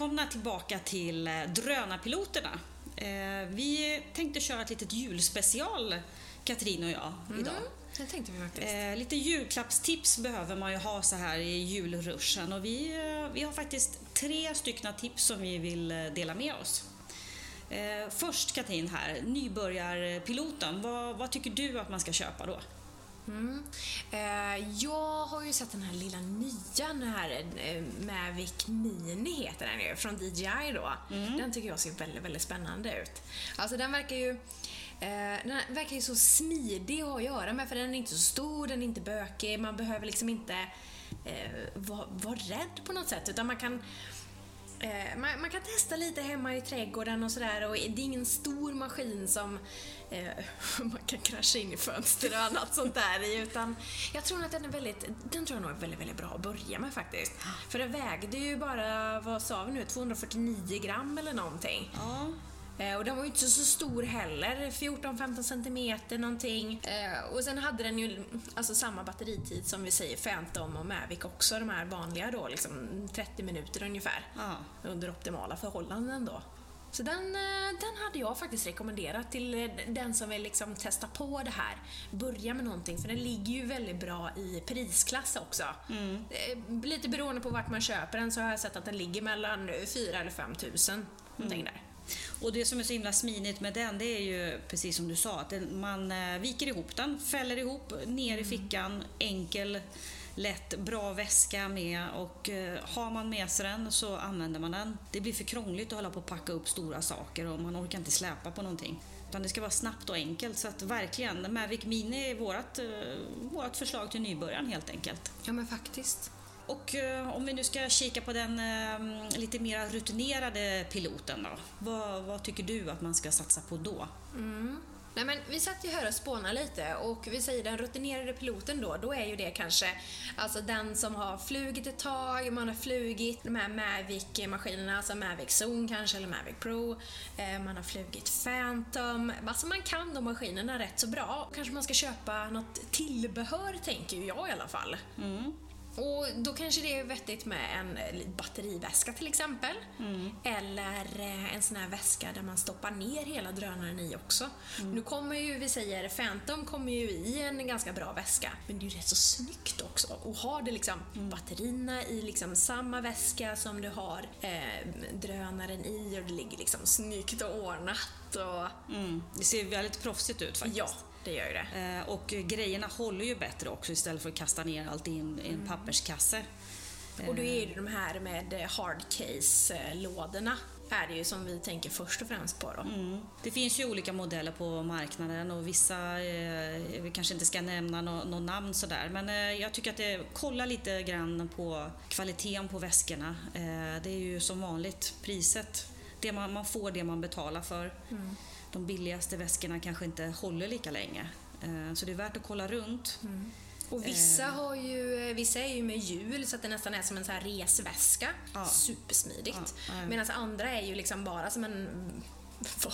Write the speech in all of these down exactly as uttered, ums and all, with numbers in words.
välkomna tillbaka till Drönarpiloterna. Vi tänkte köra ett litet julspecial, Katrin och jag, mm, idag. Det tänkte vi faktiskt. Lite julklappstips behöver man ju ha så här i julruschen. Och vi, vi har faktiskt tre stycken tips som vi vill dela med oss. Först Katrin här, nybörjarpiloten. Vad, vad tycker du att man ska köpa då? Mm. Eh, jag har ju sett den här lilla nya, den här eh, Mavic Mini heter den ju, från D J I då. Mm. Den tycker jag ser väldigt, väldigt spännande ut. Alltså den verkar ju eh, den verkar ju så smidig att göra med, för den är inte så stor, den är inte bökig. Man behöver liksom inte eh, vara var rädd på något sätt, utan man kan eh, man, man kan testa lite hemma i trädgården och sådär. Och det är ingen stor maskin som man kan krascha in i fönster och annat sånt där i, utan jag tror att den är väldigt, den tror jag nog är väldigt, väldigt bra att börja med faktiskt. För den vägde ju bara, vad sa vi nu, tvåhundrafyrtionio gram eller någonting. Ja. Och den var ju inte så stor heller, fjorton femton centimeter någonting. Och sen hade den ju alltså samma batteritid som vi säger Phantom och Mavic också, de här vanliga då, liksom trettio minuter ungefär. Ja. Under optimala förhållanden då. Så den, den hade jag faktiskt rekommenderat till den som vill liksom testa på det här. Börja med någonting, för den ligger ju väldigt bra i prisklass också. Mm. Lite beroende på vart man köper den så har jag sett att den ligger mellan fyra eller fem tusen. Mm. Där. Och det som är så himla smidigt med den, det är ju precis som du sa, att man viker ihop den, fäller ihop, ner mm. i fickan, enkel, lätt, bra väska med, och eh, har man med sig den så använder man den. Det blir för krångligt att hålla på och packa upp stora saker och man orkar inte släpa på någonting. Utan det ska vara snabbt och enkelt, så att verkligen Mavic Mini är vårat, eh, vårat förslag till nybörjan helt enkelt. Ja men faktiskt. Och eh, om vi nu ska kika på den eh, lite mer rutinerade piloten då. Vad, vad tycker du att man ska satsa på då? Mm. Nej men vi satt ju här och spånade lite, och vi säger den rutinerade piloten då, då är ju det kanske alltså den som har flugit ett tag, man har flugit de här Mavic-maskinerna, alltså Mavic Zoom kanske eller Mavic Pro, eh, man har flugit Phantom, alltså man kan de maskinerna rätt så bra. Kanske man ska köpa något tillbehör tänker jag i alla fall. Mm. Och då kanske det är vettigt med en batteriväska till exempel. Mm. Eller en sån här väska där man stoppar ner hela drönaren i också. Mm. Nu kommer ju, vi säger Phantom kommer ju i en ganska bra väska. Men det är ju rätt så snyggt också. Och har det liksom mm. batterierna i liksom samma väska som du har eh, drönaren i. Och det ligger liksom snyggt och ordnat. Och... Mm. Det ser väldigt proffsigt ut faktiskt. Ja. Det gör det. Och grejerna håller ju bättre också, istället för att kasta ner allt i en, i en papperskasse. Och då är det de här med hardcase-lådorna är det ju som vi tänker först och främst på då. Mm. Det finns ju olika modeller på marknaden, och vissa, eh, vi kanske inte ska nämna något no namn sådär, men eh, jag tycker att det, kolla lite grann på kvaliteten på väskorna. Eh, det är ju som vanligt priset, det man, man får det man betalar för. Mm. De billigaste väskorna kanske inte håller lika länge. Så det är värt att kolla runt. Mm. Och vissa, har ju, vissa är ju med hjul så att det nästan är som en sån här resväska. Ja. Supersmidigt. Ja, ja. Medan andra är ju liksom bara som en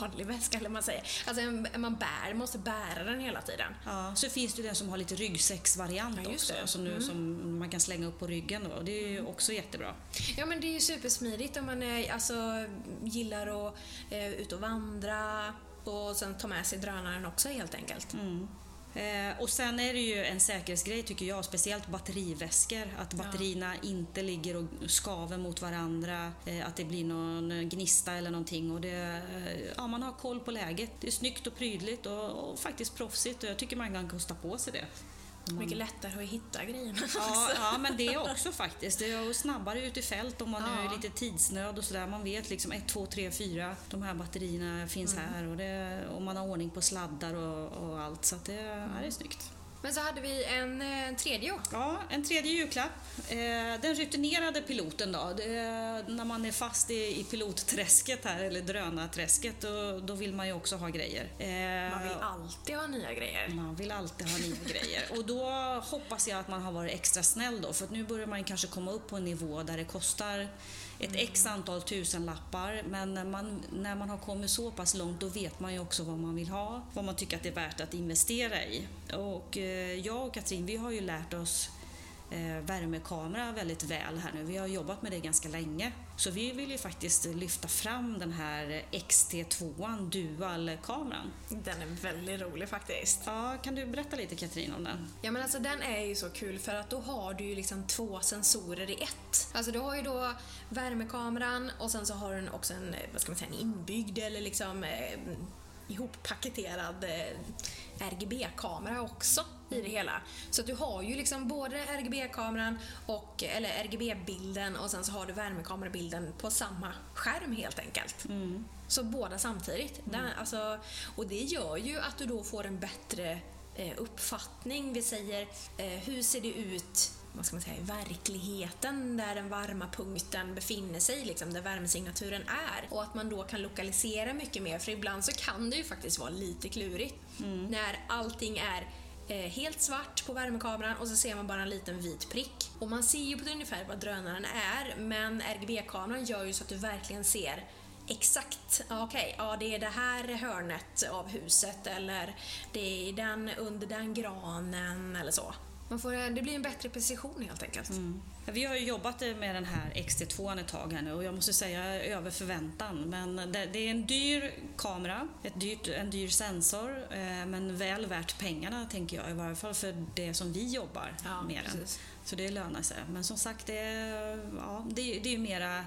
vanlig väska, eller man säger. Alltså man bär, måste bära den hela tiden. Ja. Så finns det den som har lite ryggsäcksvariant ja, också. Som, nu, mm. som man kan slänga upp på ryggen. Då. Det är ju också jättebra. Ja men det är ju supersmidigt om man är, alltså, gillar att eh, ut och vandra. Och sen ta med sig drönaren också helt enkelt. Mm. Eh, och sen är det ju en säkerhetsgrej tycker jag, speciellt batteriväskor, att batterierna ja. inte ligger och skaver mot varandra, eh, att det blir någon gnista eller någonting, och det, eh, ja, man har koll på läget. Det är snyggt och prydligt och, och faktiskt proffsigt, och jag tycker man kan kosta på sig det. Man... Mycket lättare att hitta grejerna också. Ja, ja men det är också faktiskt. Det är snabbare ut i fält om man ja. är lite tidsnöd och sådär. Man vet liksom ett, två, tre, fyra. De här batterierna finns mm. här, och, det, och man har ordning på sladdar och, och allt. Så att det, mm. ja, det är snyggt. Men så hade vi en, en tredje. Ja, en tredje julklapp. Eh, den rutinerade piloten då. Det, när man är fast i, i pilotträsket här, eller drönarträsket, då, då vill man ju också ha grejer. Eh, man vill alltid ha nya grejer. Man vill alltid ha nya grejer. Och då hoppas jag att man har varit extra snäll då. För att nu börjar man kanske komma upp på en nivå där det kostar ett x antal tusen lappar, men när man, när man har kommit så pass långt, då vet man ju också vad man vill ha, vad man tycker att det är värt att investera i. Och eh, jag och Katrin, vi har ju lärt oss värmekamera väldigt väl här nu. Vi har jobbat med det ganska länge. Så vi vill ju faktiskt lyfta fram den här X T två dual-kameran. Den är väldigt rolig faktiskt. Ja, kan du berätta lite Katrin om den? Ja men alltså den är ju så kul för att då har du ju liksom två sensorer i ett. Alltså du har ju då värmekameran och sen så har den också en, vad ska man säga, en inbyggd eller liksom eh, ihoppaketerad eh, R G B-kamera också i det hela. Så att du har ju liksom både R G B-kameran och, eller R G B-bilden och sen så har du värmekamerabilden på samma skärm helt enkelt. Mm. Så båda samtidigt. Mm. Den, alltså, och det gör ju att du då får en bättre eh, uppfattning. Vi säger, eh, hur ser det ut, vad ska man säga, i verkligheten där den varma punkten befinner sig, liksom, där värmesignaturen är. Och att man då kan lokalisera mycket mer, för ibland så kan det ju faktiskt vara lite klurigt. Mm. När allting är helt svart på värmekameran och så ser man bara en liten vit prick. Och man ser ju på det ungefär vad drönaren är, men R G B-kameran gör ju så att du verkligen ser exakt, okej, okay, ja det är det här hörnet av huset eller det är den under den granen eller så. Man får, det blir en bättre precision helt enkelt. Mm. Vi har ju jobbat med den här X T två ett tag här nu och jag måste säga över förväntan. Men det, det är en dyr kamera, ett dyrt, en dyr sensor, eh, men väl värt pengarna tänker jag, i varje fall för det som vi jobbar ja, med den. Precis. Så det lönar sig. Men som sagt, det, ja, det, det är ju mera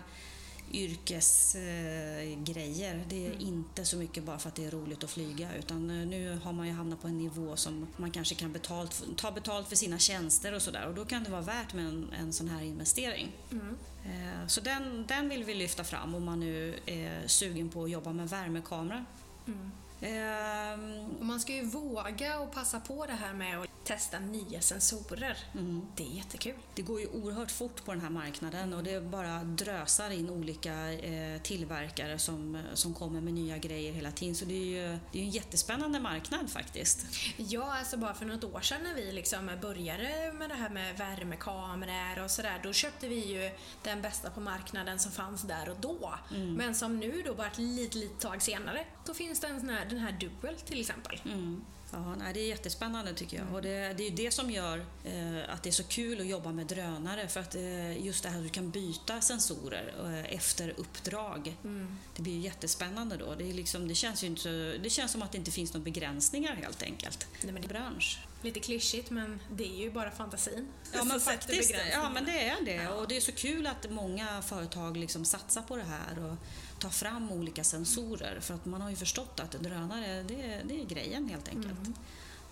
yrkesgrejer. Eh, det är mm. inte så mycket bara för att det är roligt att flyga, utan nu har man ju hamnat på en nivå som man kanske kan betalt, ta betalt för sina tjänster och sådär, och då kan det vara värt med en, en sån här investering. Mm. Eh, så den, den vill vi lyfta fram om man nu är sugen på att jobba med värmekamera. Mm. Eh, och man ska ju våga och passa på det här med att testa nya sensorer. Mm. Det är jättekul. Det går ju oerhört fort på den här marknaden och det bara drösar in olika eh, tillverkare som, som kommer med nya grejer hela tiden. Så det är ju det är en jättespännande marknad faktiskt. Ja, alltså bara för något år sedan när vi liksom började med det här med värmekameror och sådär, då köpte vi ju den bästa på marknaden som fanns där och då. Mm. Men som nu då bara ett litet, litet tag senare, då finns det en sån här, den här Dual till exempel. Mm. Ja, nej, det är jättespännande tycker jag. Och det, det är ju det som gör eh, att det är så kul att jobba med drönare. För att eh, just det här att du kan byta sensorer eh, efter uppdrag. Mm. Det blir ju jättespännande då. Det, är liksom, det, känns ju inte, det känns som att det inte finns några begränsningar helt enkelt. Nej, men det är bransch. Lite klyschigt, men det är ju bara fantasin. Ja, men faktiskt. Ja, men det är det. Ja. Och det är så kul att många företag liksom satsar på det här och tar fram olika sensorer. För att man har ju förstått att drönare, det är, det är grejen helt enkelt. Mm.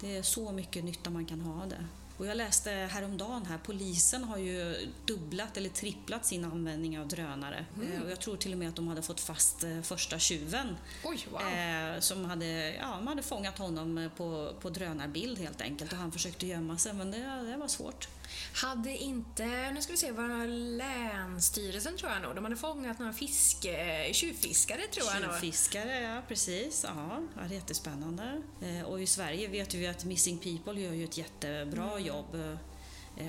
Det är så mycket nytta man kan ha det. Och jag läste häromdagen här, polisen har ju dubblat eller tripplat sin användning av drönare. Mm. Och jag tror till och med att de hade fått fast första tjuven. Oj, wow. eh, som hade, ja, man hade fångat honom på, på drönarbild helt enkelt. Och han försökte gömma sig, men det, det var svårt. Hade inte, nu ska vi se, var länsstyrelsen tror jag nog. De hade fångat några fisk, tjuvfiskare tror jag nog. Tjuvfiskare, ja precis. Ja, det var jättespännande. Eh, och i Sverige vet vi att Missing People gör ju ett jättebra mm. jobb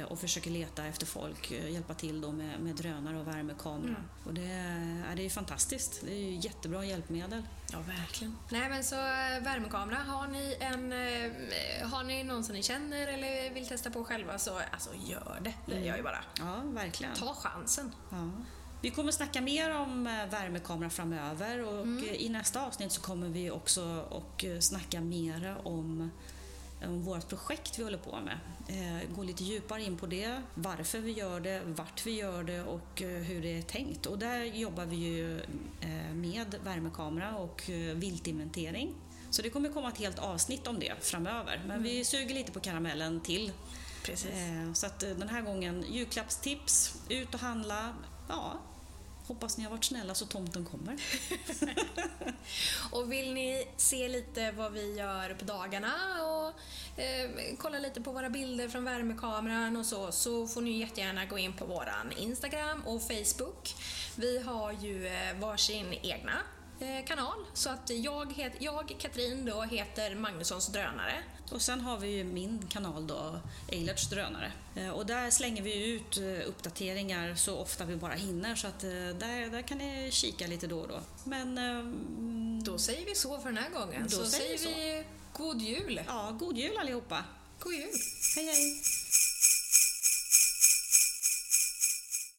och försöker leta efter folk, hjälpa till då med, med drönare och värmekamera. Mm. Och det, ja, det är ju fantastiskt. Det är ju jättebra hjälpmedel. Ja, verkligen. Nej, men så värmekamera, har ni en har ni någon som ni känner eller vill testa på själva, så alltså gör det. Det gör ju bara. Ja, verkligen. Ta chansen. Ja. Vi kommer snacka mer om värmekamera framöver och mm. i nästa avsnitt så kommer vi också och snacka mer om om vårt projekt vi håller på med. Gå lite djupare in på det, varför vi gör det, vart vi gör det och hur det är tänkt. Och där jobbar vi ju med värmekamera och viltinventering. Så det kommer komma ett helt avsnitt om det framöver. Men mm. vi suger lite på karamellen till. Precis. Så att den här gången, julklappstips, ut och handla. Ja. Hoppas ni har varit snälla så tomten kommer. Och vill ni se lite vad vi gör på dagarna och eh, kolla lite på våra bilder från värmekameran och så, så får ni jättegärna gå in på våran Instagram och Facebook. Vi har ju eh, varsin egna eh, kanal, så att jag, het, jag Katrin då heter Magnussons drönare. Och sen har vi ju min kanal då, Eilerts drönare. Och där slänger vi ut uppdateringar så ofta vi bara hinner. Så att där, där kan ni kika lite då och då. Men mm, då säger vi så för den här gången. Då så säger vi, så. vi god jul. Ja, god jul allihopa. God jul. Hej hej.